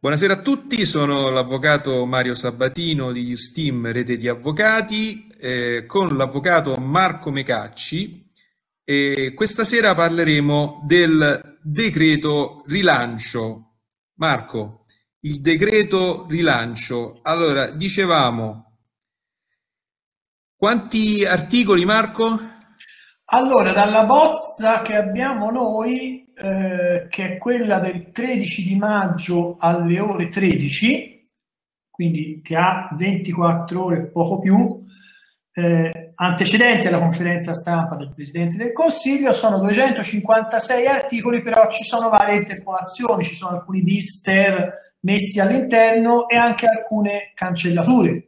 Buonasera a tutti, sono l'avvocato Mario Sabatino di Steam Rete di Avvocati con l'avvocato Marco Mecacci e questa sera parleremo del decreto rilancio. Marco, il decreto rilancio. Allora, dicevamo, quanti articoli, Marco? Allora, dalla bozza che abbiamo noi, che è quella del 13 di maggio alle ore 13, quindi che ha 24 ore e poco più, antecedente alla conferenza stampa del Presidente del Consiglio, sono 256 articoli, però ci sono varie interpolazioni, ci sono alcuni bister messi all'interno e anche alcune cancellature.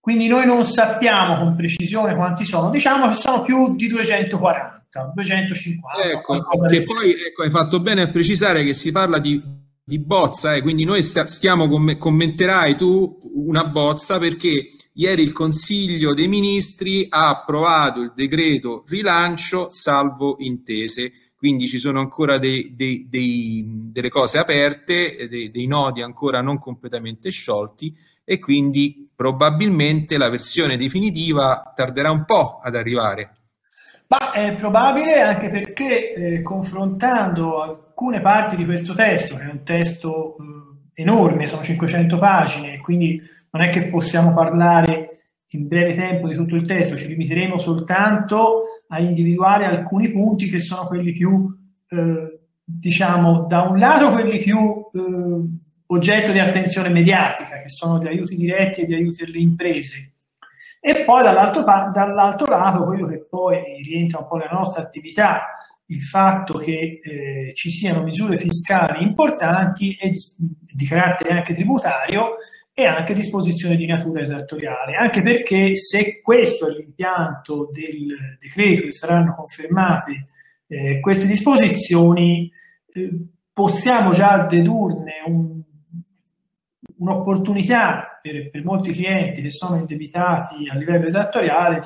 Quindi noi non sappiamo con precisione quanti sono, diciamo che sono più di 240. 250. Ecco, che poi ecco, hai fatto bene a precisare che si parla di bozza, quindi noi commenterai tu una bozza, perché ieri il Consiglio dei Ministri ha approvato il decreto rilancio salvo intese, quindi ci sono ancora delle cose aperte, dei nodi ancora non completamente sciolti e quindi probabilmente la versione definitiva tarderà un po' ad arrivare. Ma è probabile anche perché confrontando alcune parti di questo testo, che è un testo enorme, sono 500 pagine, quindi non è che possiamo parlare in breve tempo di tutto il testo, ci limiteremo soltanto a individuare alcuni punti che sono quelli più, diciamo, da un lato quelli più oggetto di attenzione mediatica, che sono gli aiuti diretti e gli aiuti alle imprese. E poi dall'altro lato quello che poi rientra un po' nella nostra attività, il fatto che ci siano misure fiscali importanti e di carattere anche tributario e anche disposizioni di natura esattoriale, anche perché se questo è l'impianto del decreto e saranno confermate queste disposizioni, possiamo già dedurne un'opportunità per molti clienti che sono indebitati a livello esattoriale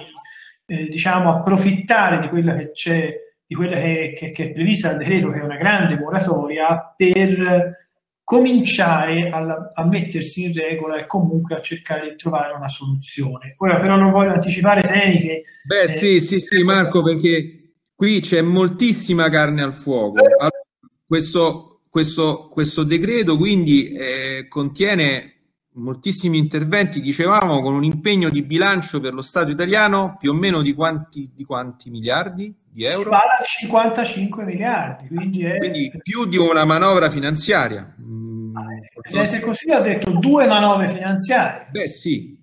di diciamo approfittare di quella che c'è, di quella che è prevista dal decreto, che è una grande moratoria, per cominciare a mettersi in regola e comunque a cercare di trovare una soluzione. Ora però non voglio anticipare temi che... Sì Marco, perché qui c'è moltissima carne al fuoco. Allora, questo decreto quindi contiene moltissimi interventi, dicevamo, con un impegno di bilancio per lo Stato italiano più o meno di quanti miliardi di euro? Si parla di 55 miliardi, quindi più di una manovra finanziaria. Il Presidente del Consiglio ha detto 2 manovre finanziarie. Sì,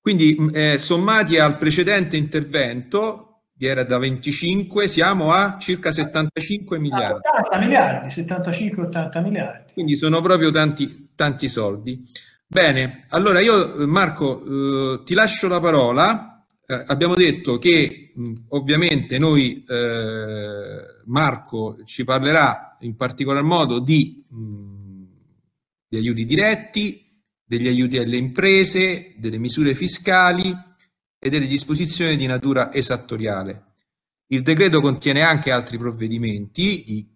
quindi sommati al precedente intervento, era da 25, siamo a circa 75 miliardi. 75-80 miliardi. Quindi sono proprio tanti soldi. Bene, allora io Marco ti lascio la parola. Abbiamo detto che ovviamente noi Marco ci parlerà in particolar modo di aiuti diretti, degli aiuti alle imprese, delle misure fiscali e delle disposizioni di natura esattoriale. Il decreto contiene anche altri provvedimenti di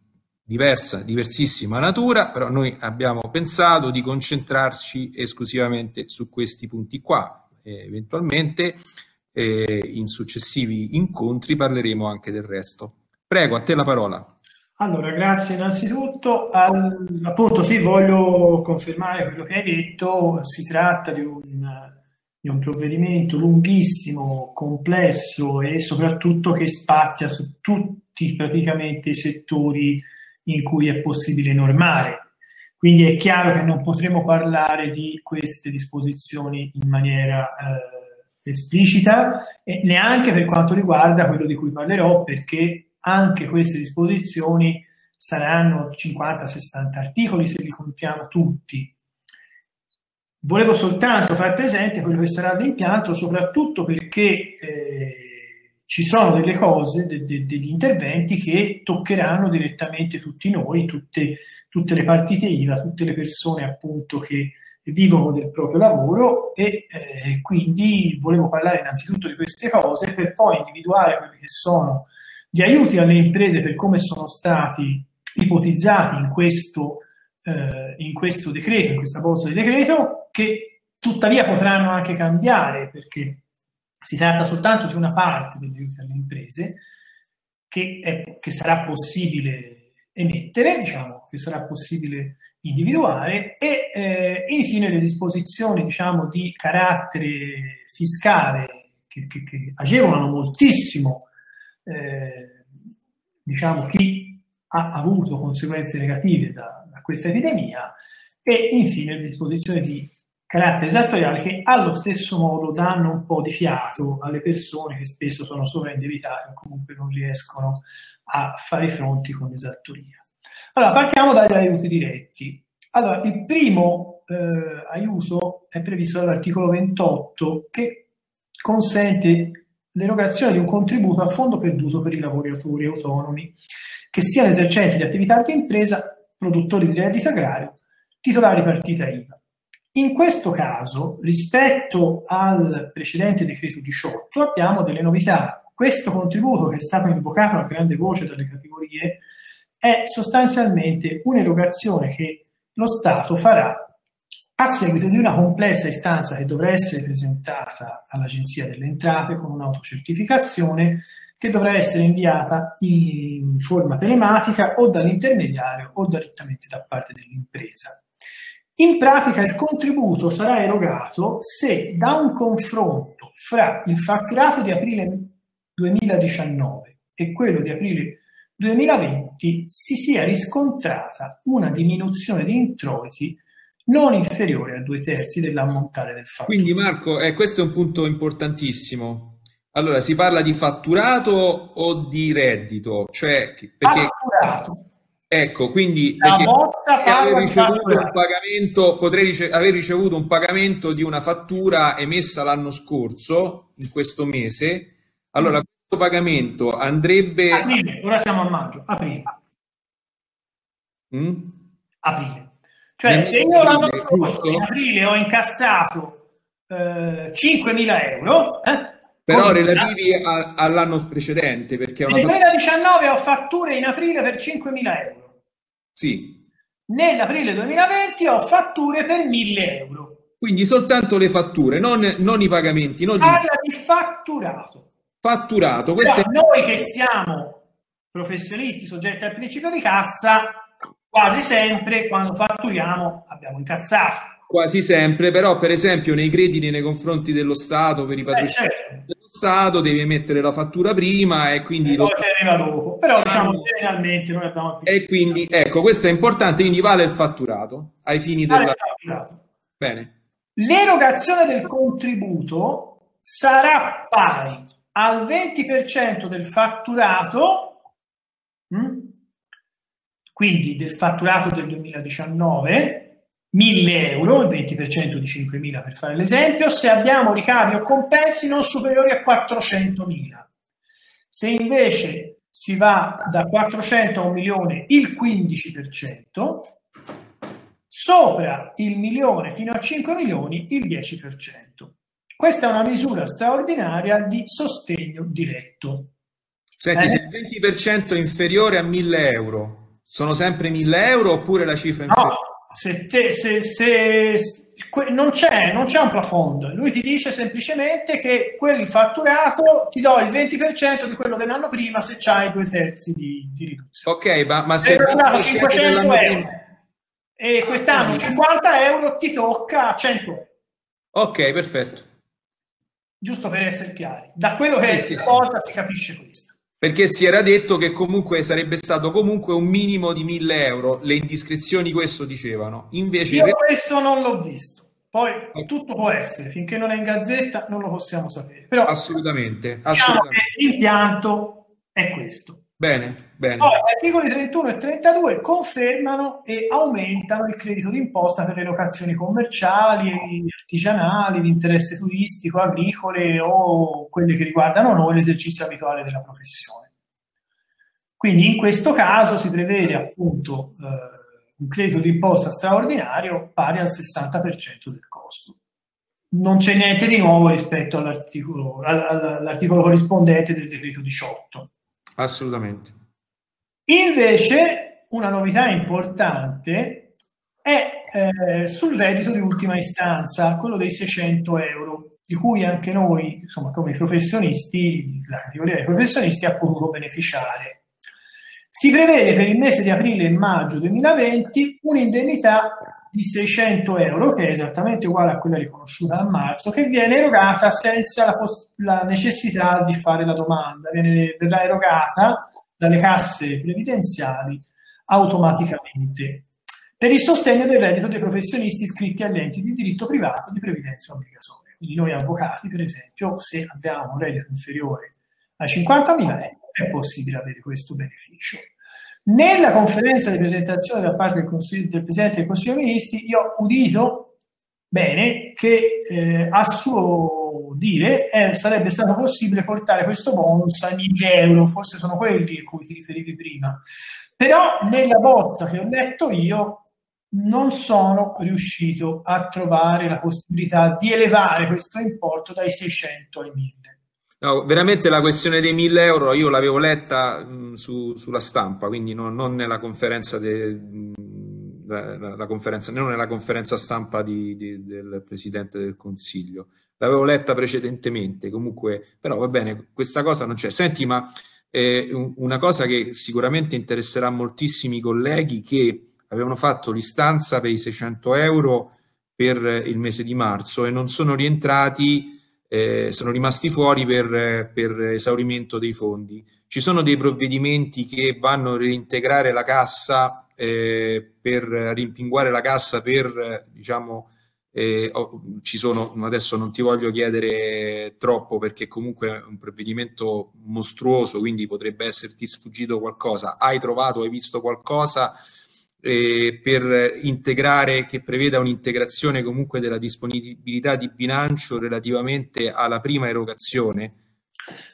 diversissima natura, però noi abbiamo pensato di concentrarci esclusivamente su questi punti qua. Eventualmente in successivi incontri parleremo anche del resto. Prego, a te la parola. Allora, grazie innanzitutto. Appunto sì, voglio confermare quello che hai detto, si tratta di un provvedimento lunghissimo, complesso e soprattutto che spazia su tutti praticamente i settori in cui è possibile normare. Quindi è chiaro che non potremo parlare di queste disposizioni in maniera esplicita, e neanche per quanto riguarda quello di cui parlerò, perché anche queste disposizioni saranno 50-60 articoli se li contiamo tutti. Volevo soltanto far presente quello che sarà l'impianto, soprattutto perché ci sono delle cose, degli interventi che toccheranno direttamente tutti noi, tutte le partite IVA, tutte le persone appunto che vivono del proprio lavoro e quindi volevo parlare innanzitutto di queste cose per poi individuare quelli che sono gli aiuti alle imprese per come sono stati ipotizzati in questo in questo decreto, in questa bozza di decreto, che tuttavia potranno anche cambiare, perché si tratta soltanto di una parte degli aiuti alle imprese che sarà possibile emettere, diciamo, che sarà possibile individuare, e infine le disposizioni, diciamo, di carattere fiscale che agevolano moltissimo, diciamo, chi ha avuto conseguenze negative da questa epidemia, e infine le disposizioni di carattere esattoriale che allo stesso modo danno un po' di fiato alle persone che spesso sono sovraindebitate o comunque non riescono a fare fronti con l'esattoria. Allora, partiamo dagli aiuti diretti. Allora, il primo aiuto è previsto dall'articolo 28, che consente l'erogazione di un contributo a fondo perduto per i lavoratori autonomi che siano esercenti di attività di impresa, produttori di reddito agrario, titolari partita IVA. In questo caso, rispetto al precedente decreto 18, abbiamo delle novità. Questo contributo, che è stato invocato a grande voce dalle categorie, è sostanzialmente un'erogazione che lo Stato farà a seguito di una complessa istanza che dovrà essere presentata all'Agenzia delle Entrate con un'autocertificazione che dovrà essere inviata in forma telematica o dall'intermediario o direttamente da parte dell'impresa. In pratica il contributo sarà erogato se da un confronto fra il fatturato di aprile 2019 e quello di aprile 2020 si sia riscontrata una diminuzione di introiti non inferiore a 2/3 dell'ammontare del fatturato. Quindi Marco, questo è un punto importantissimo. Allora, si parla di fatturato o di reddito? Cioè, perché... Fatturato. Ecco, quindi potrei aver ricevuto un pagamento di una fattura emessa l'anno scorso, in questo mese. Allora, questo pagamento andrebbe... Aprile, ora siamo a maggio, aprile. Aprile. Cioè, se io l'anno scorso, in aprile, ho incassato 5.000 euro... Però relativi all'anno precedente, perché... Nel 2019 ho fatture in aprile per 5.000 euro. Sì. Nell'aprile 2020 ho fatture per 1.000 euro. Quindi soltanto le fatture, non i pagamenti. Non parla di fatturato. Fatturato. Questo è... Noi che siamo professionisti soggetti al principio di cassa, quasi sempre quando fatturiamo abbiamo incassato. Quasi sempre, però per esempio nei crediti nei confronti dello Stato, per i patrocinati, certo, dello Stato devi emettere la fattura prima e quindi... E poi arriva dopo, però diciamo generalmente noi abbiamo... E quindi, ecco, questo è importante, quindi vale il fatturato ai fini della... Bene. L'erogazione del contributo sarà pari al 20% del fatturato, quindi del fatturato del 2019... 1.000 euro, il 20% di 5.000 per fare l'esempio, se abbiamo ricavi o compensi non superiori a 400.000. Se invece si va da 400 a 1 milione, il 15%, sopra il milione fino a 5 milioni, il 10%. Questa è una misura straordinaria di sostegno diretto. Senti, se il 20% è inferiore a 1.000 euro, sono sempre 1.000 euro oppure la cifra è inferiore? No. Non c'è un plafond, lui ti dice semplicemente che quel fatturato ti do il 20% di quello dell'anno prima se c'hai 2/3 di riduzione. Ok, ma se hai 500 euro e quest'anno 50 euro ti tocca 100 euro. Ok, perfetto. Giusto per essere chiari, da quello che si capisce questo. Perché si era detto che comunque sarebbe stato comunque un minimo di 1.000 euro, le indiscrezioni questo dicevano. Invece io questo non l'ho visto, poi tutto può essere, finché non è in gazzetta non lo possiamo sapere. Però assolutamente, assolutamente. Diciamo che l'impianto è questo. Bene, bene. Poi gli articoli 31 e 32 confermano e aumentano il credito d'imposta per le locazioni commerciali, artigianali, di interesse turistico, agricole o quelle che riguardano noi l'esercizio abituale della professione. Quindi in questo caso si prevede appunto un credito d'imposta straordinario pari al 60% del costo. Non c'è niente di nuovo rispetto all'articolo corrispondente del decreto 18. Assolutamente. Invece una novità importante è sul reddito di ultima istanza, quello dei 600 euro, di cui anche noi, insomma, come professionisti, la categoria dei professionisti ha potuto beneficiare. Si prevede per il mese di aprile e maggio 2020 un'indennità di 600 euro, che è esattamente uguale a quella riconosciuta a marzo, che viene erogata senza la necessità di fare la domanda, verrà erogata dalle casse previdenziali automaticamente per il sostegno del reddito dei professionisti iscritti agli enti di diritto privato di previdenza obbligatoria. Quindi noi avvocati, per esempio, se abbiamo un reddito inferiore ai 50.000 euro, è possibile avere questo beneficio. Nella conferenza di presentazione da parte del Presidente del Consiglio dei Ministri, io ho udito bene che a suo dire sarebbe stato possibile portare questo bonus a 1.000 euro, forse sono quelli a cui ti riferivi prima, però nella bozza che ho letto io non sono riuscito a trovare la possibilità di elevare questo importo dai 600 ai 1.000. No, veramente la questione dei 1.000 euro io l'avevo letta sulla stampa, quindi non nella conferenza non nella conferenza stampa del Presidente del Consiglio, l'avevo letta precedentemente. Comunque, però va bene, questa cosa non c'è. Senti, ma una cosa che sicuramente interesserà moltissimi colleghi che avevano fatto l'istanza per i 600 euro per il mese di marzo e non sono rientrati. Sono rimasti fuori per esaurimento dei fondi. Ci sono dei provvedimenti che vanno a reintegrare la cassa per rimpinguare la cassa per, diciamo, ci sono, adesso non ti voglio chiedere troppo perché comunque è un provvedimento mostruoso, quindi potrebbe esserti sfuggito qualcosa. Hai trovato, hai visto qualcosa per integrare, che preveda un'integrazione comunque della disponibilità di bilancio relativamente alla prima erogazione?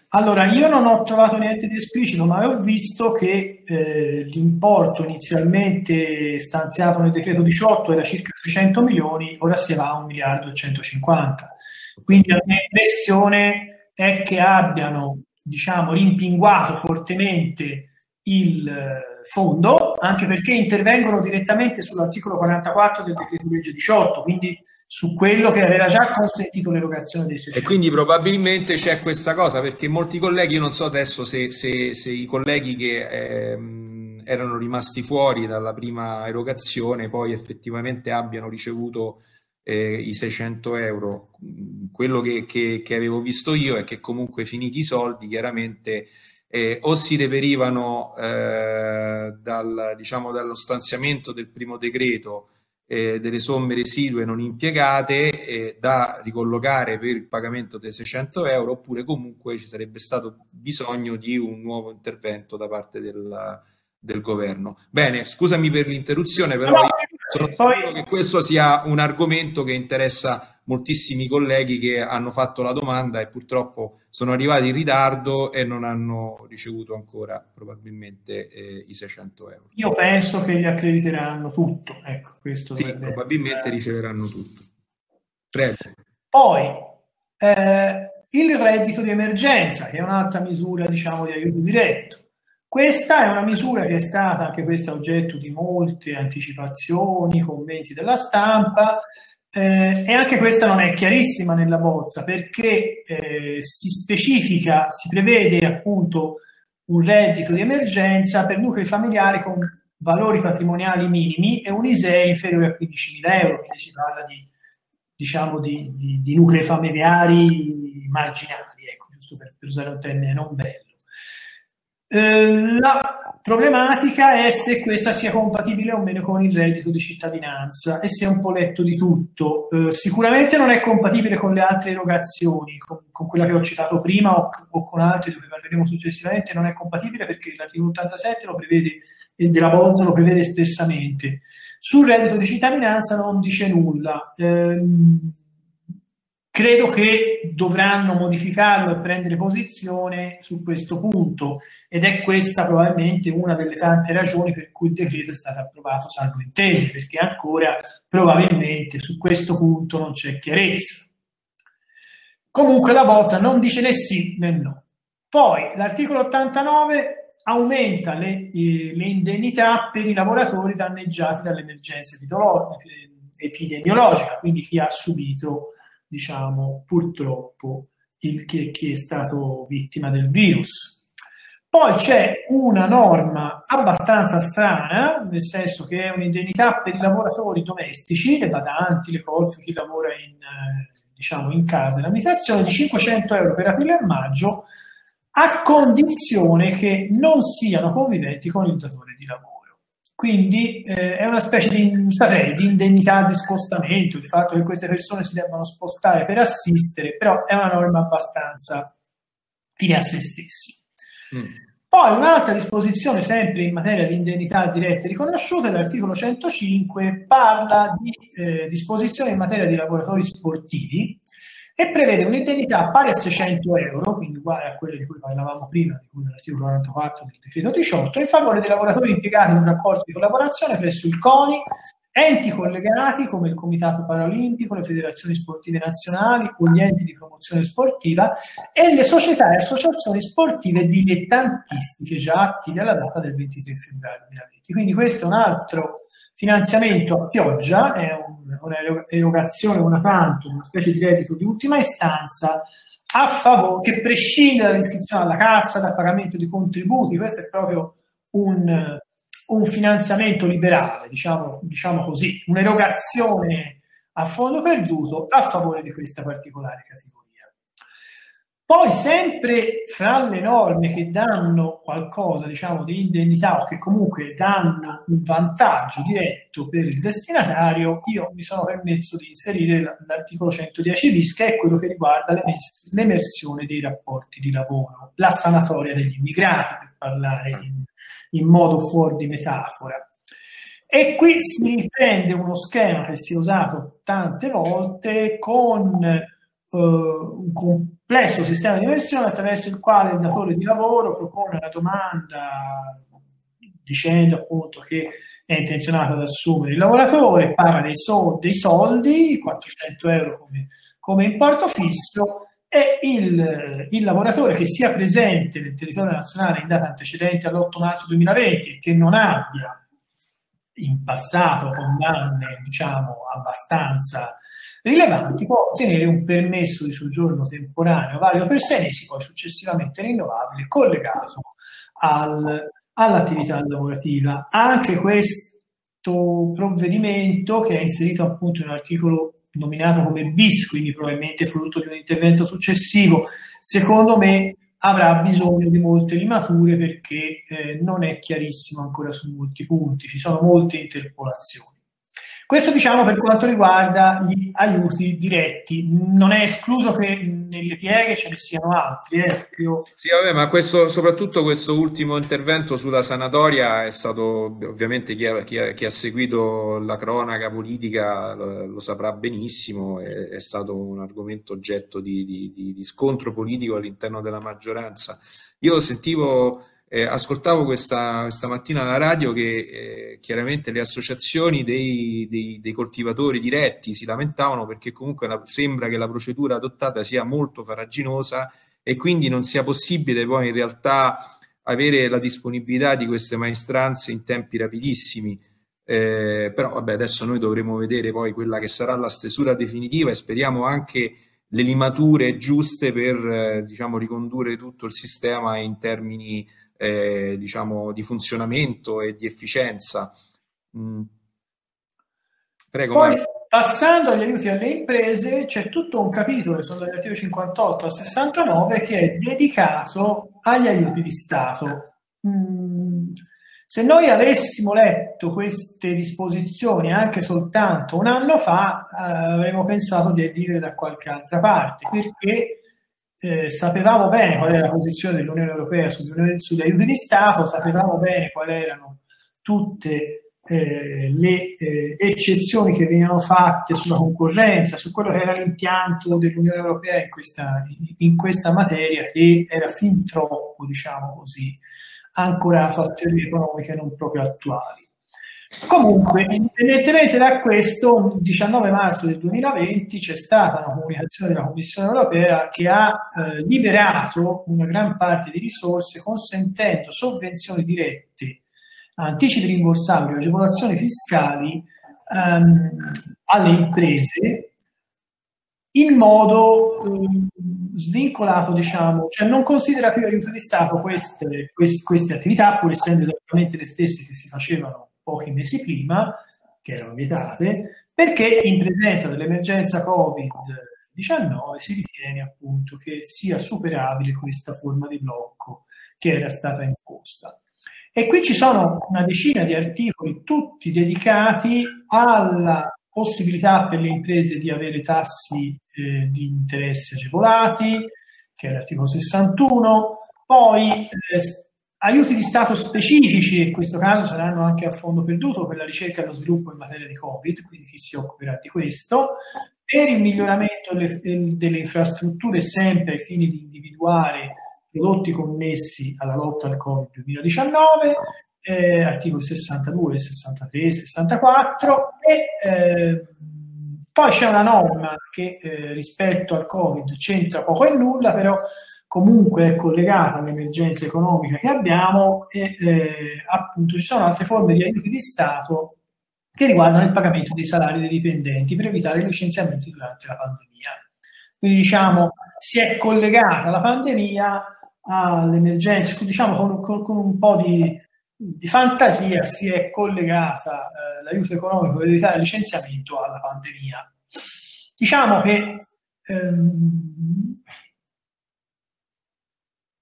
Allora, io non ho trovato niente di esplicito, ma ho visto che l'importo inizialmente stanziato nel decreto 18 era circa 300 milioni, ora si va a 1.150 miliardi. Quindi la mia impressione è che abbiano, diciamo, rimpinguato fortemente il fondo, anche perché intervengono direttamente sull'articolo 44 del decreto legge 18, quindi su quello che aveva già consentito l'erogazione dei 600. E quindi probabilmente c'è questa cosa, perché molti colleghi, io non so adesso se i colleghi che erano rimasti fuori dalla prima erogazione poi effettivamente abbiano ricevuto i 600 euro. Quello che avevo visto io è che comunque finiti i soldi, chiaramente o si reperivano dallo stanziamento del primo decreto delle somme residue non impiegate da ricollocare per il pagamento dei 600 euro, oppure comunque ci sarebbe stato bisogno di un nuovo intervento da parte del governo. Bene, scusami per l'interruzione, però sono sicuro che questo sia un argomento che interessa moltissimi colleghi che hanno fatto la domanda e purtroppo sono arrivati in ritardo e non hanno ricevuto ancora probabilmente i 600 euro. Io penso che li accrediteranno tutto. Ecco, questo sì, probabilmente riceveranno tutto. Prego. Poi il reddito di emergenza, che è un'altra misura, diciamo, di aiuto diretto. Questa è una misura che è stata anche questa oggetto di molte anticipazioni, commenti della stampa. E anche questa non è chiarissima nella bozza, perché si prevede appunto un reddito di emergenza per nuclei familiari con valori patrimoniali minimi e un ISEE inferiore a 15.000 euro, quindi si parla di nuclei familiari marginali, ecco, giusto per usare un termine non bello. La problematica è se questa sia compatibile o meno con il reddito di cittadinanza e se è un po' letto di tutto. Sicuramente non è compatibile con le altre erogazioni, con quella che ho citato prima o con altre dove parleremo successivamente. Non è compatibile perché l'articolo 87 lo prevede e della bozza lo prevede espressamente. Sul reddito di cittadinanza non dice nulla. Credo che dovranno modificarlo e prendere posizione su questo punto, ed è questa probabilmente una delle tante ragioni per cui il decreto è stato approvato salvo intese, perché ancora probabilmente su questo punto non c'è chiarezza. Comunque la bozza non dice né sì né no. Poi l'articolo 89 aumenta le indennità per i lavoratori danneggiati dall'emergenza epidemiologica, quindi chi ha subito, diciamo, purtroppo chi è stato vittima del virus. Poi c'è una norma abbastanza strana, nel senso che è un'indennità per i lavoratori domestici, le badanti, le colf, chi lavora in, diciamo, in casa, in abitazione, di 500 euro per aprile e maggio, a condizione che non siano conviventi con il datore di lavoro. Quindi è una specie di indennità di spostamento, il fatto che queste persone si debbano spostare per assistere, però è una norma abbastanza fine a se stessi. Mm. Poi un'altra disposizione, sempre in materia di indennità dirette riconosciute, l'articolo 105 parla di disposizioni in materia di lavoratori sportivi e prevede un'indennità pari a 600 euro, quindi uguale a quelle di cui parlavamo prima, di cui l'articolo 44 del decreto 18, in favore dei lavoratori impiegati in un rapporto di collaborazione presso il CONI, enti collegati come il Comitato Paralimpico, le Federazioni Sportive Nazionali o gli enti di promozione sportiva e le società e associazioni sportive dilettantistiche già attive alla data del 23 febbraio 2020. Quindi questo è un altro finanziamento a pioggia, è un'erogazione una tanto, una specie di reddito di ultima istanza a favore, che prescinde dall'iscrizione alla cassa, dal pagamento di contributi. Questo è proprio un finanziamento liberale, diciamo così, un'erogazione a fondo perduto a favore di questa particolare categoria. Poi sempre fra le norme che danno qualcosa, diciamo, di indennità o che comunque danno un vantaggio diretto per il destinatario, io mi sono permesso di inserire l'articolo 110 bis, che è quello che riguarda l'emersione dei rapporti di lavoro, la sanatoria degli immigrati, per parlare in modo fuori di metafora. E qui si riprende uno schema che si è usato tante volte con un complesso sistema di emersione attraverso il quale il datore di lavoro propone una domanda dicendo appunto che è intenzionato ad assumere il lavoratore, paga dei soldi, 400 euro come importo fisso, e il lavoratore che sia presente nel territorio nazionale in data antecedente all'8 marzo 2020 e che non abbia in passato condanne, diciamo, abbastanza rilevanti, può ottenere un permesso di soggiorno temporaneo valido per 6 mesi, poi successivamente rinnovabile, collegato all'attività lavorativa. Anche questo provvedimento, che è inserito appunto in un articolo nominato come bis, quindi probabilmente frutto di un intervento successivo, secondo me avrà bisogno di molte limature, perché non è chiarissimo ancora su molti punti, ci sono molte interpolazioni. Questo, diciamo, per quanto riguarda gli aiuti diretti. Non è escluso che nelle pieghe ce ne siano altri. Sì, vabbè, ma soprattutto questo ultimo intervento sulla sanatoria è stato, ovviamente, chi ha seguito la cronaca politica lo saprà benissimo, è stato un argomento oggetto di scontro politico all'interno della maggioranza. Io ascoltavo questa mattina alla radio che chiaramente le associazioni dei coltivatori diretti si lamentavano perché comunque sembra che la procedura adottata sia molto farraginosa e quindi non sia possibile poi in realtà avere la disponibilità di queste maestranze in tempi rapidissimi. Però vabbè, adesso noi dovremo vedere poi quella che sarà la stesura definitiva e speriamo anche le limature giuste per ricondurre tutto il sistema in termini di funzionamento e di efficienza. Prego. Poi, passando agli aiuti alle imprese, c'è tutto un capitolo, che sono dagli articoli 58 al 69, che è dedicato agli aiuti di Stato. Se noi avessimo letto queste disposizioni anche soltanto un anno fa, avremmo pensato di vivere da qualche altra parte, perché sapevamo bene qual era la posizione dell'Unione Europea sugli aiuti di Stato, sapevamo bene quali erano tutte le eccezioni che venivano fatte sulla concorrenza, su quello che era l'impianto dell'Unione Europea in questa materia, che era fin troppo, diciamo così, ancorato a teorie economiche non proprio attuali. Comunque, indipendentemente da questo, il 19 marzo del 2020 c'è stata una comunicazione della Commissione europea che ha liberato una gran parte di risorse, consentendo sovvenzioni dirette, anticipi rimborsabili, agevolazioni fiscali alle imprese, in modo svincolato, diciamo, cioè non considera più aiuto di Stato queste attività, pur essendo esattamente le stesse che si facevano pochi mesi prima, che erano vietate, perché in presenza dell'emergenza Covid-19 si ritiene appunto che sia superabile questa forma di blocco che era stata imposta. E qui ci sono una decina di articoli, tutti dedicati alla possibilità per le imprese di avere tassi di interesse agevolati, che è l'articolo 61, poi aiuti di Stato specifici, in questo caso saranno anche a fondo perduto per la ricerca e lo sviluppo in materia di Covid, quindi chi si occuperà di questo, per il miglioramento delle infrastrutture sempre ai fini di individuare prodotti connessi alla lotta al Covid 2019, articoli 62, 63, 64, e poi c'è una norma che rispetto al Covid c'entra poco e nulla, però comunque è collegata all'emergenza economica che abbiamo, e appunto ci sono altre forme di aiuti di Stato che riguardano il pagamento dei salari dei dipendenti per evitare i licenziamenti durante la pandemia. Quindi diciamo si è collegata la pandemia all'emergenza, diciamo con un po' di fantasia si è collegata l'aiuto economico per evitare il licenziamento alla pandemia. Diciamo che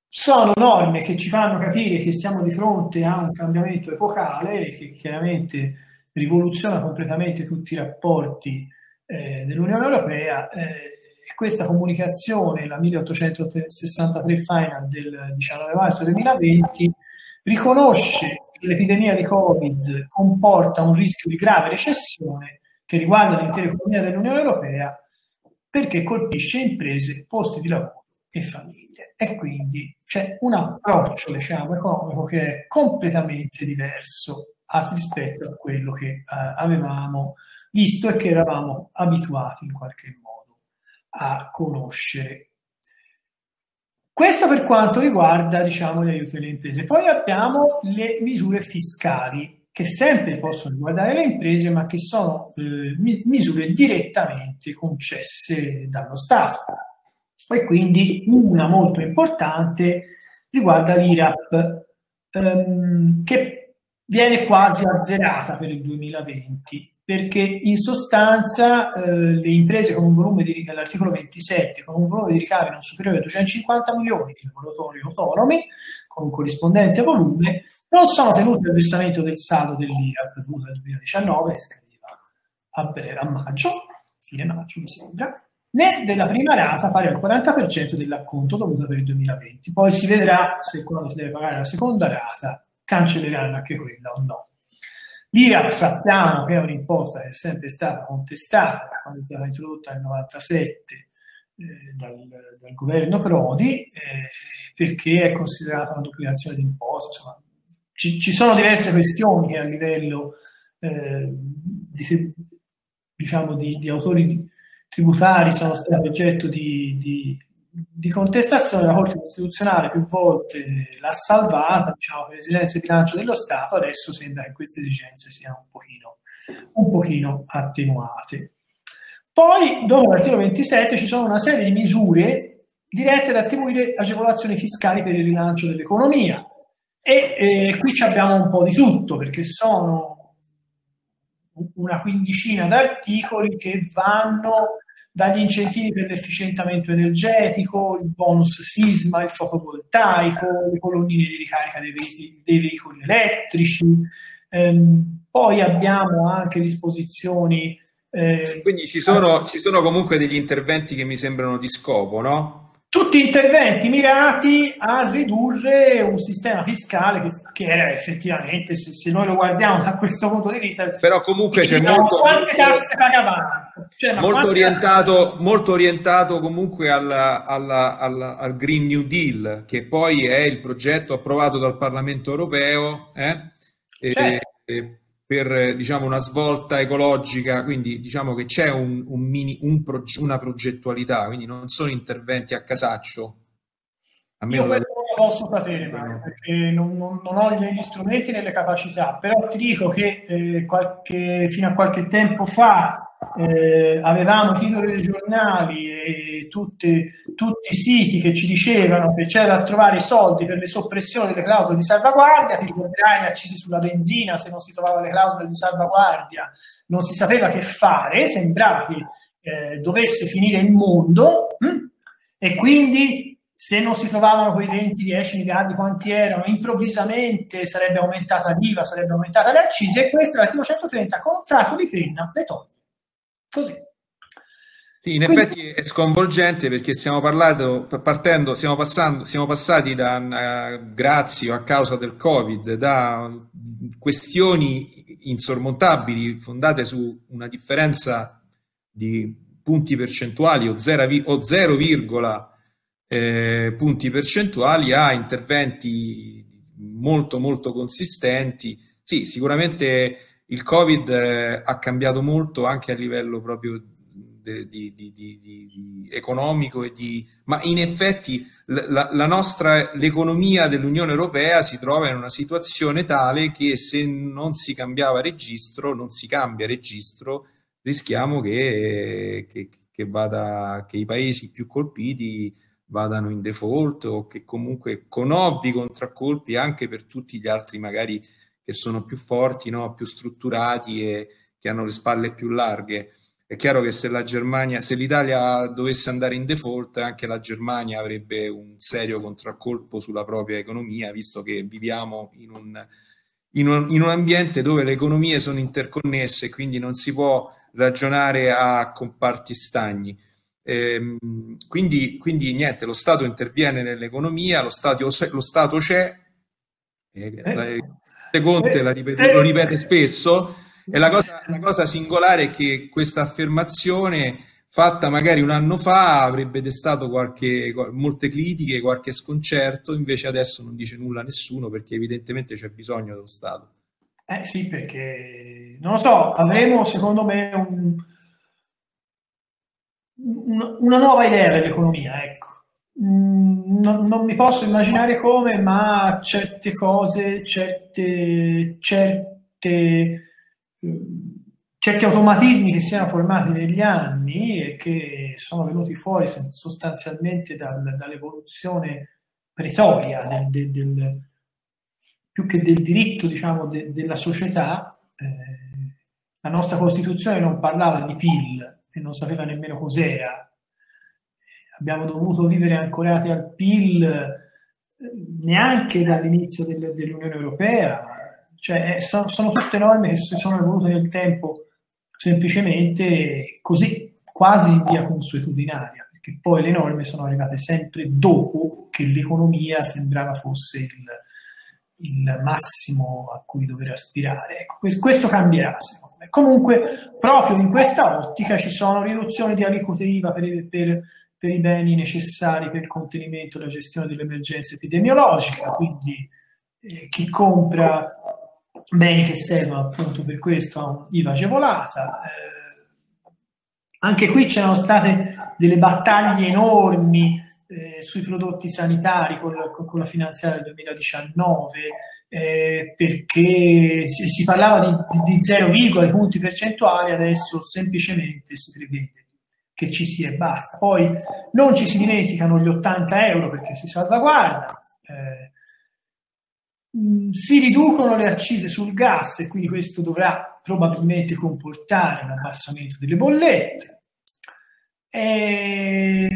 sono norme che ci fanno capire che siamo di fronte a un cambiamento epocale che chiaramente rivoluziona completamente tutti i rapporti dell'Unione Europea. Questa comunicazione, la 1863 final del 19 marzo 2020, riconosce che l'epidemia di Covid comporta un rischio di grave recessione che riguarda l'intera economia dell'Unione Europea, perché colpisce imprese, posti di lavoro e famiglie, e quindi c'è un approccio, diciamo, economico che è completamente diverso rispetto a quello che avevamo visto e che eravamo abituati in qualche modo a conoscere. Questo per quanto riguarda, diciamo, gli aiuti alle imprese. Poi abbiamo le misure fiscali che sempre possono riguardare le imprese, ma che sono misure direttamente concesse dallo Stato. E quindi una molto importante riguarda l'IRAP, che viene quasi azzerata per il 2020, perché in sostanza le imprese con un volume di ricavi, l'articolo 27, con un volume di ricavi non superiore a 250 milioni di lavoratori autonomi, con un corrispondente volume, non sono tenute al versamento del saldo dell'IRAP dovuto al 2019, che scadeva a maggio, fine maggio mi sembra, né della prima rata pari al 40% dell'acconto dovuto per il 2020. Poi si vedrà se quando si deve pagare la seconda rata cancelleranno anche quella o no. L'IRAP sappiamo che è un'imposta che è sempre stata contestata quando è stata introdotta nel 1997 dal governo Prodi, perché è considerata una duplicazione di imposta. Insomma, ci sono diverse questioni che a livello diciamo di autori tributari sono stati oggetto di contestazione. La Corte Costituzionale più volte l'ha salvata, diciamo, per esigenze di bilancio dello Stato. Adesso sembra che queste esigenze siano un pochino attenuate. Poi, dopo l'articolo 27, ci sono una serie di misure dirette ad attribuire agevolazioni fiscali per il rilancio dell'economia. E qui ci abbiamo un po' di tutto, perché sono una quindicina d'articoli che vanno dagli incentivi per l'efficientamento energetico, il bonus sisma, il fotovoltaico, le colonnine di ricarica dei veicoli elettrici, poi abbiamo anche disposizioni. Quindi ci sono comunque degli interventi che mi sembrano di scopo, no? Tutti interventi mirati a ridurre un sistema fiscale che era effettivamente, se noi lo guardiamo da questo punto di vista, però comunque c'è quante tasse pagavamo, cioè, molto orientato comunque al Green New Deal, che poi è il progetto approvato dal Parlamento europeo, certo. per, diciamo, una svolta ecologica, quindi diciamo che c'è una progettualità, quindi non sono interventi a casaccio. A meno io non posso sapere, Mario, perché non ho gli strumenti né le capacità, però ti dico che fino a qualche tempo fa avevamo titoli dei giornali e tutti i siti che ci dicevano che c'era da trovare i soldi per le soppressioni delle clausole di salvaguardia. Ti ricorderai le accise sulla benzina: se non si trovava le clausole di salvaguardia non si sapeva che fare, sembrava che dovesse finire il mondo, e quindi se non si trovavano quei 20-10 miliardi quanti erano, improvvisamente sarebbe aumentata l'IVA, sarebbe aumentata le accise, e questo l'articolo 130 contratto di Crenna le toglie. Così. Sì, in effetti è sconvolgente, perché siamo passati da grazie o a causa del Covid, da questioni insormontabili fondate su una differenza di punti percentuali o 0, punti percentuali, a interventi molto molto consistenti. Sì, sicuramente il Covid ha cambiato molto anche a livello proprio di economico ma in effetti l'economia dell'Unione Europea si trova in una situazione tale che se non si cambiava registro, non si cambia registro, rischiamo che i paesi più colpiti vadano in default, o che comunque con ovvi contraccolpi anche per tutti gli altri magari che sono più forti, no? Più strutturati e che hanno le spalle più larghe. È chiaro che se l'Italia dovesse andare in default, anche la Germania avrebbe un serio contraccolpo sulla propria economia, visto che viviamo in un ambiente dove le economie sono interconnesse, quindi non si può ragionare a comparti stagni. Quindi niente, lo Stato interviene nell'economia, lo Stato c'è, Conte lo ripete spesso, e la cosa singolare è che questa affermazione fatta magari un anno fa avrebbe destato molte critiche, qualche sconcerto, invece adesso non dice nulla a nessuno, perché evidentemente c'è bisogno dello Stato. Sì, perché non lo so, avremo secondo me una nuova idea dell'economia, ecco. Non mi posso immaginare come, ma certe cose, certi automatismi che siano formati negli anni e che sono venuti fuori sostanzialmente dall'evoluzione pretoria più che del diritto, diciamo, della società. La nostra Costituzione non parlava di PIL e non sapeva nemmeno cos'era. Abbiamo dovuto vivere ancorati al PIL neanche dall'inizio dell'Unione Europea, cioè sono tutte norme che si sono evolute nel tempo semplicemente così, quasi in via consuetudinaria, perché poi le norme sono arrivate sempre dopo che l'economia sembrava fosse il massimo a cui dover aspirare. Ecco, questo cambierà, secondo me. Comunque, proprio in questa ottica ci sono riduzioni di aliquote IVA per i beni necessari per il contenimento e la gestione dell'emergenza epidemiologica, quindi chi compra beni che servono appunto per questo ha un'IVA agevolata. Anche qui c'erano state delle battaglie enormi sui prodotti sanitari con la finanziaria del 2019, perché si parlava di 0, punti percentuali, adesso semplicemente si prevede che ci sia e basta. Poi non ci si dimenticano gli €80 perché si salvaguarda, si riducono le accise sul gas e quindi questo dovrà probabilmente comportare un abbassamento delle bollette. C'era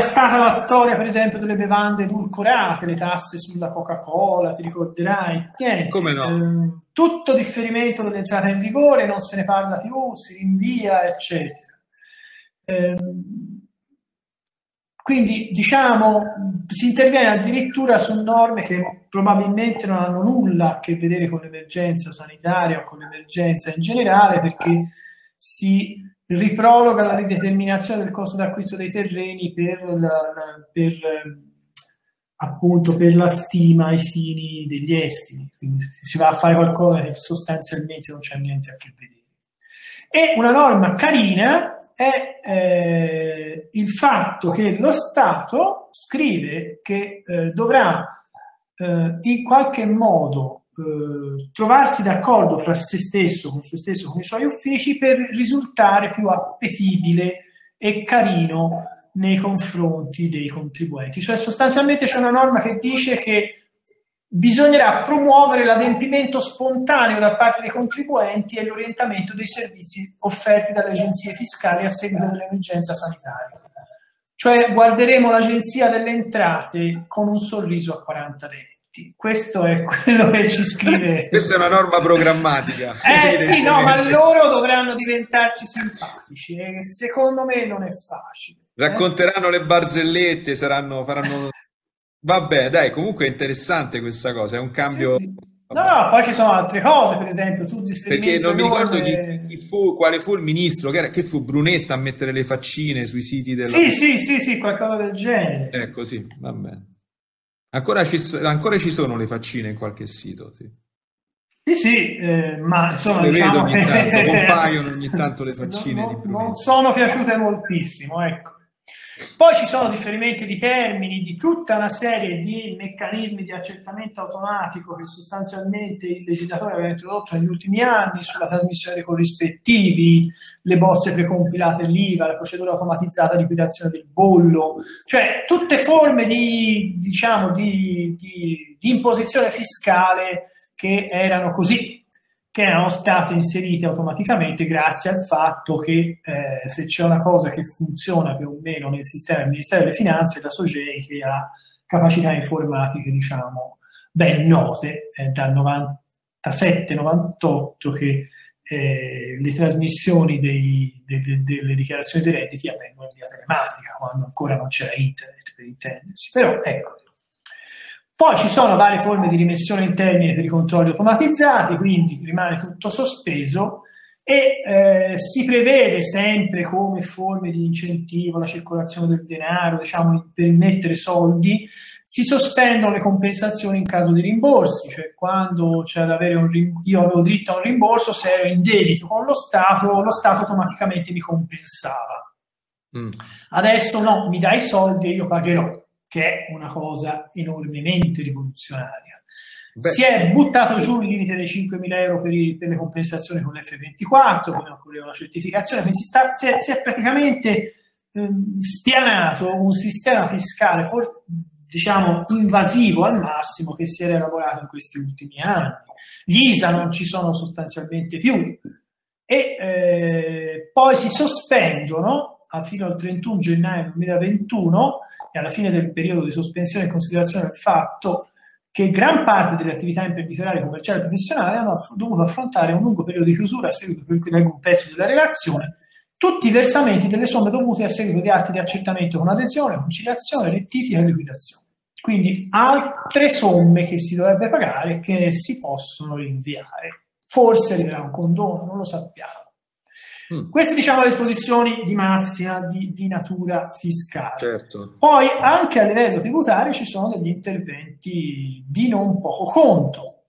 stata la storia, per esempio, delle bevande edulcorate, le tasse sulla Coca-Cola, ti ricorderai? Niente. Come no? Tutto differimento dell'entrata in vigore, non se ne parla più, si rinvia, eccetera. Quindi, diciamo, si interviene addirittura su norme che probabilmente non hanno nulla a che vedere con l'emergenza sanitaria o con l'emergenza in generale, perché si riproroga la rideterminazione del costo d'acquisto dei terreni per appunto per la stima ai fini degli estimi, quindi se si va a fare qualcosa che sostanzialmente non c'è niente a che vedere. E una norma carina è il fatto che lo Stato scrive che dovrà in qualche modo trovarsi d'accordo fra se stesso, con se stesso, con i suoi uffici, per risultare più appetibile e carino nei confronti dei contribuenti. Cioè sostanzialmente c'è una norma che dice che bisognerà promuovere l'adempimento spontaneo da parte dei contribuenti e l'orientamento dei servizi offerti dalle agenzie fiscali a seguito dell'emergenza sanitaria. Cioè guarderemo l'agenzia delle entrate con un sorriso a 40 denti. Questo è quello che ci scrive. Questa è una norma programmatica. Sì, no, ma loro dovranno diventarci simpatici e secondo me non è facile. Racconteranno le barzellette, faranno... Vabbè, dai, comunque è interessante questa cosa, è un cambio... Sì. No, poi ci sono altre cose, per esempio, tu perché non mi ricordo quale fu il ministro, che fu Brunetta a mettere le faccine sui siti della... Sì, qualcosa del genere. Ecco, sì, va bene. Ancora ci sono le faccine in qualche sito, sì. Sì, ma insomma... Le diciamo... vedo ogni tanto, compaiono ogni tanto le faccine di Brunetta. Non sono piaciute moltissimo, ecco. Poi ci sono differimenti di termini, di tutta una serie di meccanismi di accertamento automatico che sostanzialmente il legislatore aveva introdotto negli ultimi anni sulla trasmissione dei corrispettivi, le bozze precompilate all'IVA, la procedura automatizzata di liquidazione del bollo, cioè tutte forme di imposizione fiscale che erano state inserite automaticamente grazie al fatto che se c'è una cosa che funziona più o meno nel sistema del Ministero delle Finanze, la SOGEI, che ha capacità informatiche, diciamo, ben note, dal 97-98 che le trasmissioni delle dichiarazioni dei redditi avvengono in via telematica, quando ancora non c'era internet, per intendersi. Però ecco. Poi ci sono varie forme di rimessione in termini per i controlli automatizzati, quindi rimane tutto sospeso e si prevede sempre come forme di incentivo alla circolazione del denaro, diciamo per mettere soldi, si sospendono le compensazioni in caso di rimborsi, cioè quando c'è da avere io avevo diritto a un rimborso, se ero in debito con lo Stato automaticamente mi compensava. Adesso no, mi dai i soldi e io pagherò, che è una cosa enormemente rivoluzionaria. Beh, si è buttato giù il limite dei 5.000 euro per le compensazioni con l'F24, come occorreva la certificazione, quindi si è praticamente spianato un sistema fiscale, diciamo, invasivo al massimo che si era elaborato in questi ultimi anni. Gli ISA non ci sono sostanzialmente più e poi si sospendono fino al 31 gennaio 2021 e alla fine del periodo di sospensione in considerazione del fatto che gran parte delle attività imprenditoriali, commerciali e professionali hanno dovuto affrontare un lungo periodo di chiusura a seguito, per cui leggo un pezzo della relazione, tutti i versamenti delle somme dovute a seguito di atti di accertamento con adesione, conciliazione, rettifica e liquidazione. Quindi altre somme che si dovrebbe pagare che si possono rinviare. Forse arriverà un condono, non lo sappiamo. Queste, diciamo, le disposizioni di massima di natura fiscale. Certo. Poi anche a livello tributario ci sono degli interventi di non poco conto,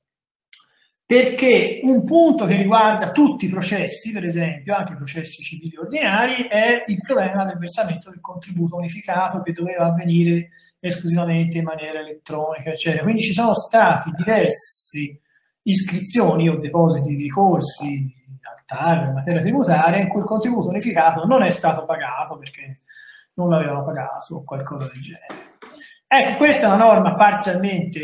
perché un punto che riguarda tutti i processi, per esempio anche i processi civili ordinari, è il problema del versamento del contributo unificato che doveva avvenire esclusivamente in maniera elettronica, eccetera. Quindi ci sono stati diversi iscrizioni o depositi di ricorsi in materia tributaria in cui il contributo unificato non è stato pagato perché non l'avevano pagato o qualcosa del genere. Ecco, questa è una norma parzialmente,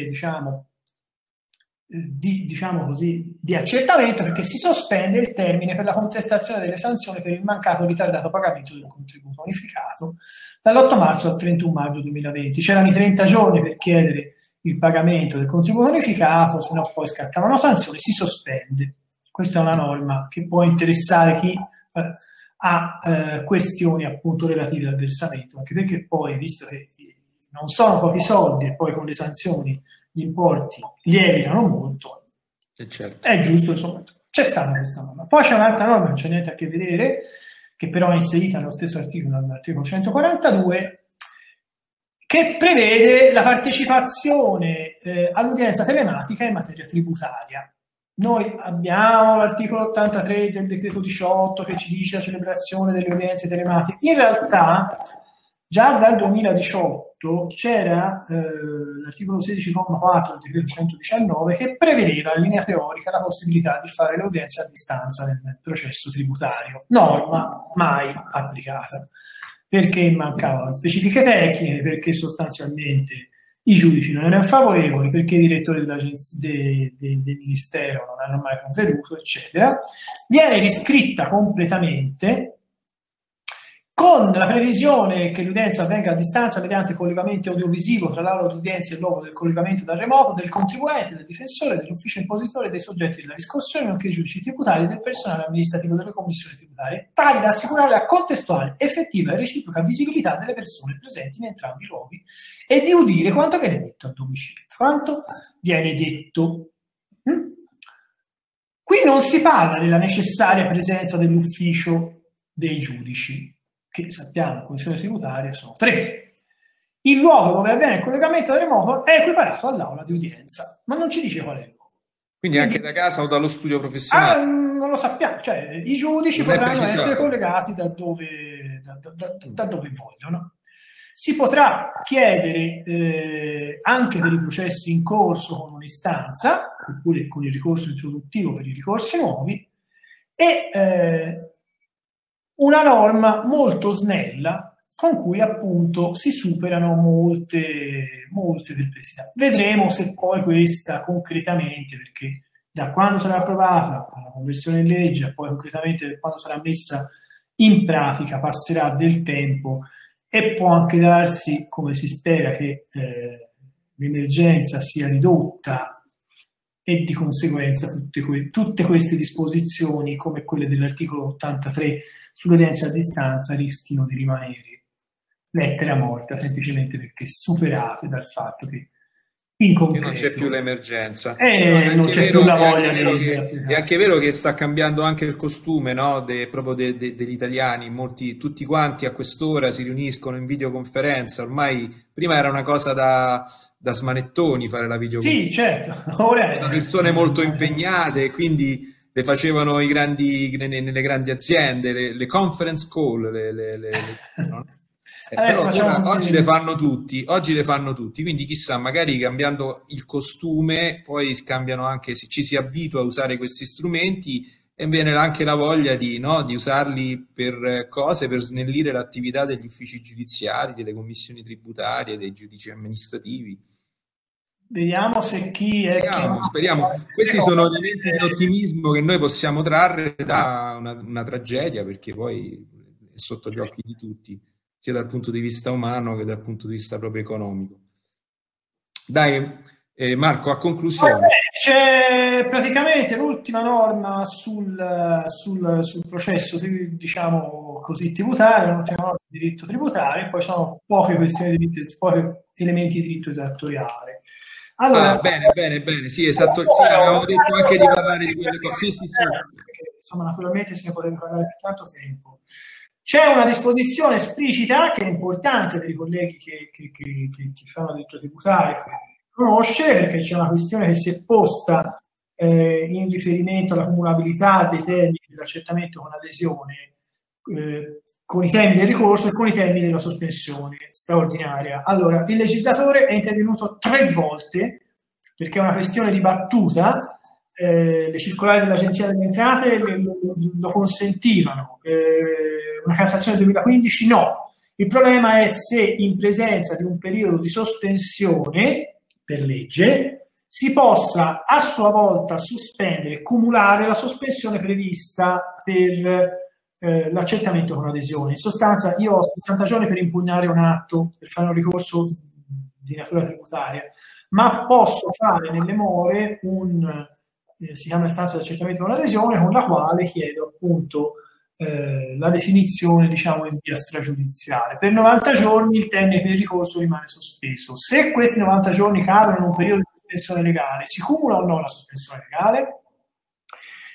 di accertamento, perché si sospende il termine per la contestazione delle sanzioni per il mancato o ritardato pagamento del contributo unificato dall'8 marzo al 31 maggio 2020. C'erano i 30 giorni per chiedere il pagamento del contributo unificato, se no poi scattavano sanzioni, si sospende. Questa è una norma che può interessare chi ha questioni appunto relative al versamento, anche perché poi, visto che non sono pochi soldi e poi con le sanzioni gli importi lievitano molto, certo. È giusto, insomma, c'è stata questa norma. Poi c'è un'altra norma che non c'è niente a che vedere, che però è inserita nello stesso articolo, nell'articolo 142, che prevede la partecipazione all'udienza telematica in materia tributaria. Noi abbiamo l'articolo 83 del decreto 18 che ci dice la celebrazione delle udienze telematiche. In realtà, già dal 2018 c'era l'articolo 16,4 del decreto 119 che prevedeva in linea teorica la possibilità di fare le udienze a distanza nel processo tributario. Norma mai applicata, perché mancavano specifiche tecniche, perché sostanzialmente i giudici non erano favorevoli, perché i direttori del Ministero non hanno mai convenuto, eccetera. Viene riscritta completamente con la previsione che l'udienza avvenga a distanza mediante collegamento audiovisivo tra l'aula d'udienza e il luogo del collegamento dal remoto, del contribuente, del difensore, dell'ufficio impositore, dei soggetti della riscossione, nonché dei giudici tributari e del personale amministrativo delle commissioni tributarie, tali da assicurare la contestuale, effettiva e reciproca visibilità delle persone presenti in entrambi i luoghi e di udire quanto viene detto a domicilio. Quanto viene detto. Qui non si parla della necessaria presenza dell'ufficio dei giudici, che sappiamo, commissioni tributarie sono 3. Il luogo dove avviene il collegamento da remoto è equiparato all'aula di udienza, ma non ci dice qual è il luogo. Quindi anche da casa o dallo studio professionale? Non lo sappiamo, cioè i giudici potranno essere collegati da dove vogliono. Si potrà chiedere anche per i processi in corso con un'istanza, oppure con il ricorso introduttivo per i ricorsi nuovi, e una norma molto snella con cui appunto si superano molte perplessità. Vedremo se poi questa concretamente, perché da quando sarà approvata la conversione in legge, poi concretamente quando sarà messa in pratica passerà del tempo e può anche darsi, come si spera, che l'emergenza sia ridotta e di conseguenza tutte queste disposizioni, come quelle dell'articolo 83 sull'udienza a distanza, rischino di rimanere lettera morta, semplicemente perché superate dal fatto che in concreto non c'è più l'emergenza, non c'è più la voglia. È anche vero che sta cambiando anche il costume, no? Proprio degli italiani, tutti quanti a quest'ora si riuniscono in videoconferenza. Ormai prima era una cosa da smanettoni fare la videoconferenza, sì, certo. Ora da persone molto impegnate, quindi le facevano nelle grandi aziende, le conference call, no? Oggi le fanno tutti, quindi chissà, magari cambiando il costume poi cambiano anche, se ci si abitua a usare questi strumenti, e viene anche la voglia di usarli per cose, per snellire l'attività degli uffici giudiziari, delle commissioni tributarie, dei giudici amministrativi. Vediamo se chi è... Speriamo. Questi sono ovviamente l'ottimismo che noi possiamo trarre da una tragedia, perché poi è sotto gli occhi di tutti, sia dal punto di vista umano che dal punto di vista proprio economico. Dai, Marco, a conclusione. Vabbè, c'è praticamente l'ultima norma sul processo, diciamo così, tributario, l'ultima norma di diritto tributario, poi sono poche questioni di diritto, pochi elementi di diritto esattoriale. Allora, bene, sì, esatto, sì, avevamo detto anche di parlare di quelle cose, sì. Perché, insomma, naturalmente se ne potrebbe parlare per tanto tempo. C'è una disposizione esplicita che è importante per i colleghi che fanno diritto tributario conoscere, perché c'è una questione che si è posta in riferimento alla cumulabilità dei termini dell'accertamento con adesione, con i termini del ricorso e con i termini della sospensione straordinaria. Allora, il legislatore è intervenuto 3 volte, perché è una questione dibattuta. Le circolari dell'Agenzia delle Entrate lo consentivano, una Cassazione 2015 no. Il problema è se in presenza di un periodo di sospensione per legge si possa a sua volta sospendere e cumulare la sospensione prevista per l'accertamento con adesione. In sostanza io ho 60 giorni per impugnare un atto, per fare un ricorso di natura tributaria, ma posso fare nelle more un... si chiama istanza di accertamento di un'adesione, con la quale chiedo appunto la definizione, diciamo, in via stragiudiziale. Per 90 giorni il termine per il ricorso rimane sospeso. Se questi 90 giorni cadono in un periodo di sospensione legale, si cumula o no la sospensione legale?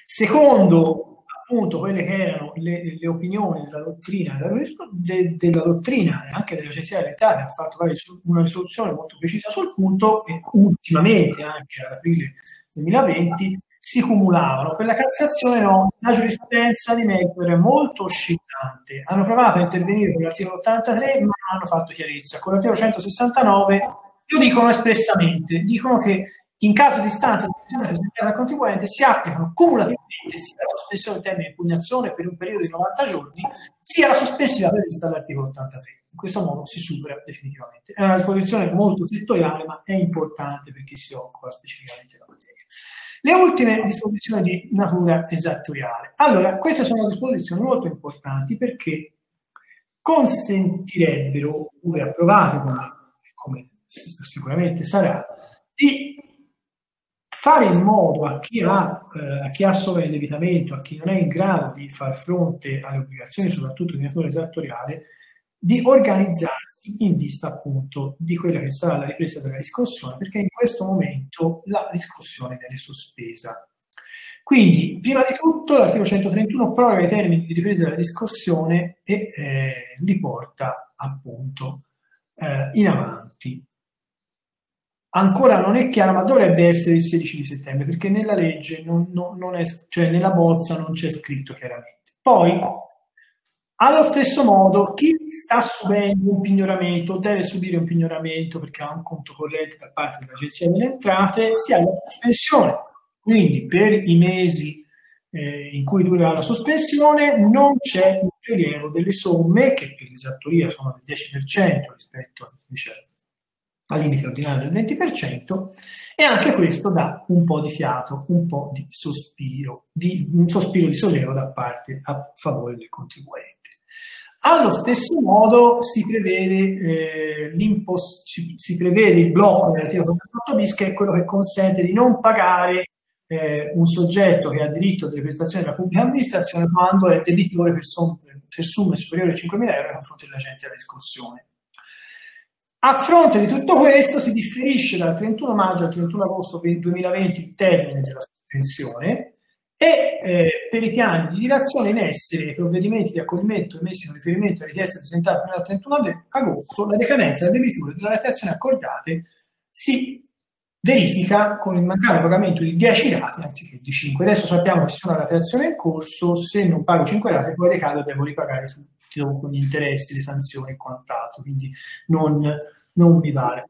Secondo appunto quelle che erano le opinioni della dottrina, della dottrina e anche dell'Agenzia dell'Italia, ha fatto una risoluzione molto precisa sul punto, e ultimamente anche ad aprile 2020 si cumulavano per la Cassazione una giurisprudenza di Melchiorre molto oscillante. Hanno provato a intervenire con l'articolo 83, ma non hanno fatto chiarezza. Con l'articolo 169 lo dicono espressamente, dicono che in caso di istanza presentata al contribuente si applicano cumulativamente sia la sospensione del termine di impugnazione per un periodo di 90 giorni, sia la sospensiva prevista dall'articolo 83. In questo modo si supera definitivamente. È una disposizione molto settoriale, ma è importante perché si occupa specificamente della materia. Le ultime disposizioni di natura esattoriale. Allora, queste sono disposizioni molto importanti perché consentirebbero, ove approvate come sicuramente sarà, di fare in modo a chi ha sovraindebitamento, a chi non è in grado di far fronte alle obbligazioni, soprattutto di natura esattoriale, di organizzarsi in vista appunto di quella che sarà la ripresa della riscossione, perché in questo momento la riscossione viene sospesa. Quindi, prima di tutto, l'articolo 131 proroga i termini di ripresa della riscossione e li porta appunto in avanti. Ancora non è chiaro, ma dovrebbe essere il 16 di settembre, perché nella legge, cioè nella bozza non c'è scritto chiaramente. Poi, allo stesso modo, chi sta subendo un pignoramento o deve subire un pignoramento perché ha un conto corrente da parte dell'Agenzia delle Entrate, si ha la sospensione. Quindi per i mesi in cui durerà la sospensione non c'è il prelievo delle somme, che per l'esattoria sono del 10% rispetto al limite ordinario del 20%, e anche questo dà un po' di fiato, un po' di sospiro, un sospiro di sollievo da parte a favore del contribuente. Allo stesso modo si prevede il blocco dell'articolo 48 bis, che è quello che consente di non pagare un soggetto che ha diritto delle prestazioni della pubblica amministrazione quando è debitore per somme superiori a 5.000 euro a confronto dell'agente della riscossione. A fronte di tutto questo si differisce dal 31 maggio al 31 agosto 2020 il termine della sospensione e per i piani di dilazione in essere e i provvedimenti di accoglimento emessi con riferimento a richieste presentate prima del 31 agosto, la decadenza della debitura e della rateazione accordate si verifica con il mancato pagamento di 10 rate anziché di 5. Adesso sappiamo che se una rateazione è in corso, se non pago 5 rate, poi decado e devo ripagare tutto, con gli interessi, le sanzioni e quant'altro, quindi non mi vale,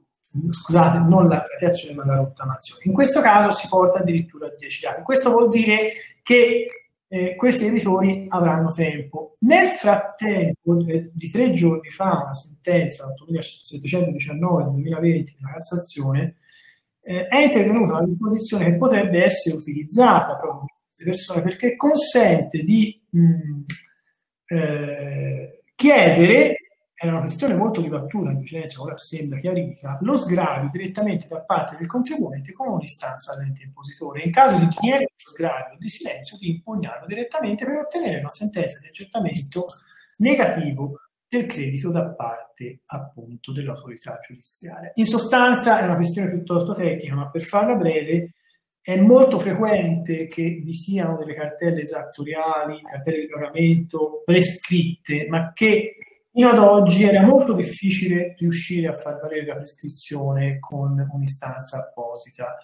scusate, non la rateazione ma la rottamazione. In questo caso si porta addirittura a 10 anni. Questo vuol dire che questi editori avranno tempo. Nel frattempo, di 3 giorni fa, una sentenza 8719 del 2020 della Cassazione è intervenuta una disposizione che potrebbe essere utilizzata proprio per queste persone, perché consente di chiedere, è una questione molto dibattuta in precedenza, ora sembra chiarita, lo sgravio direttamente da parte del contribuente con un'istanza all'ente impositore. In caso di richiedere lo sgravio di silenzio, di impugnarlo direttamente per ottenere una sentenza di accertamento negativo del credito da parte appunto dell'autorità giudiziaria. In sostanza è una questione piuttosto tecnica, ma per farla breve, è molto frequente che vi siano delle cartelle esattoriali, cartelle di pagamento prescritte, ma che fino ad oggi era molto difficile riuscire a far valere la prescrizione con un'istanza apposita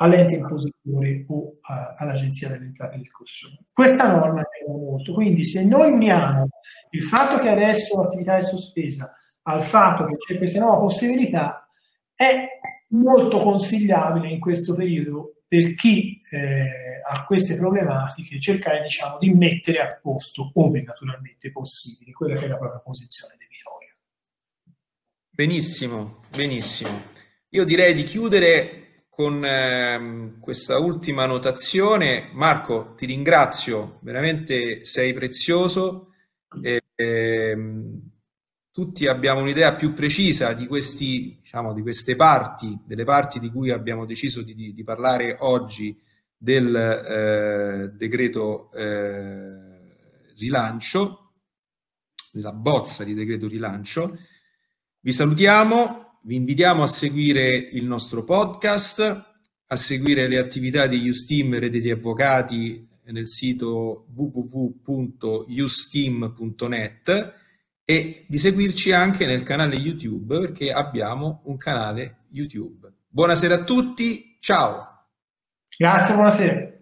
all'ente impositore o all'Agenzia delle Entrate di riscossione. Questa norma è molto, quindi se noi uniamo il fatto che adesso l'attività è sospesa al fatto che c'è questa nuova possibilità, è molto consigliabile in questo periodo per chi ha queste problematiche cercare, diciamo, di mettere a posto, ove naturalmente possibile, quella che è la propria posizione debitoria. Benissimo, benissimo. Io direi di chiudere con questa ultima notazione. Marco, ti ringrazio, veramente sei prezioso. Tutti abbiamo un'idea più precisa di queste parti, delle parti di cui abbiamo deciso di parlare oggi del decreto rilancio, della bozza di decreto rilancio. Vi salutiamo, vi invitiamo a seguire il nostro podcast, a seguire le attività di Iustiam, Rete di Avvocati nel sito www.iustiam.net e di seguirci anche nel canale YouTube, perché abbiamo un canale YouTube. Buonasera a tutti, ciao! Grazie, buonasera!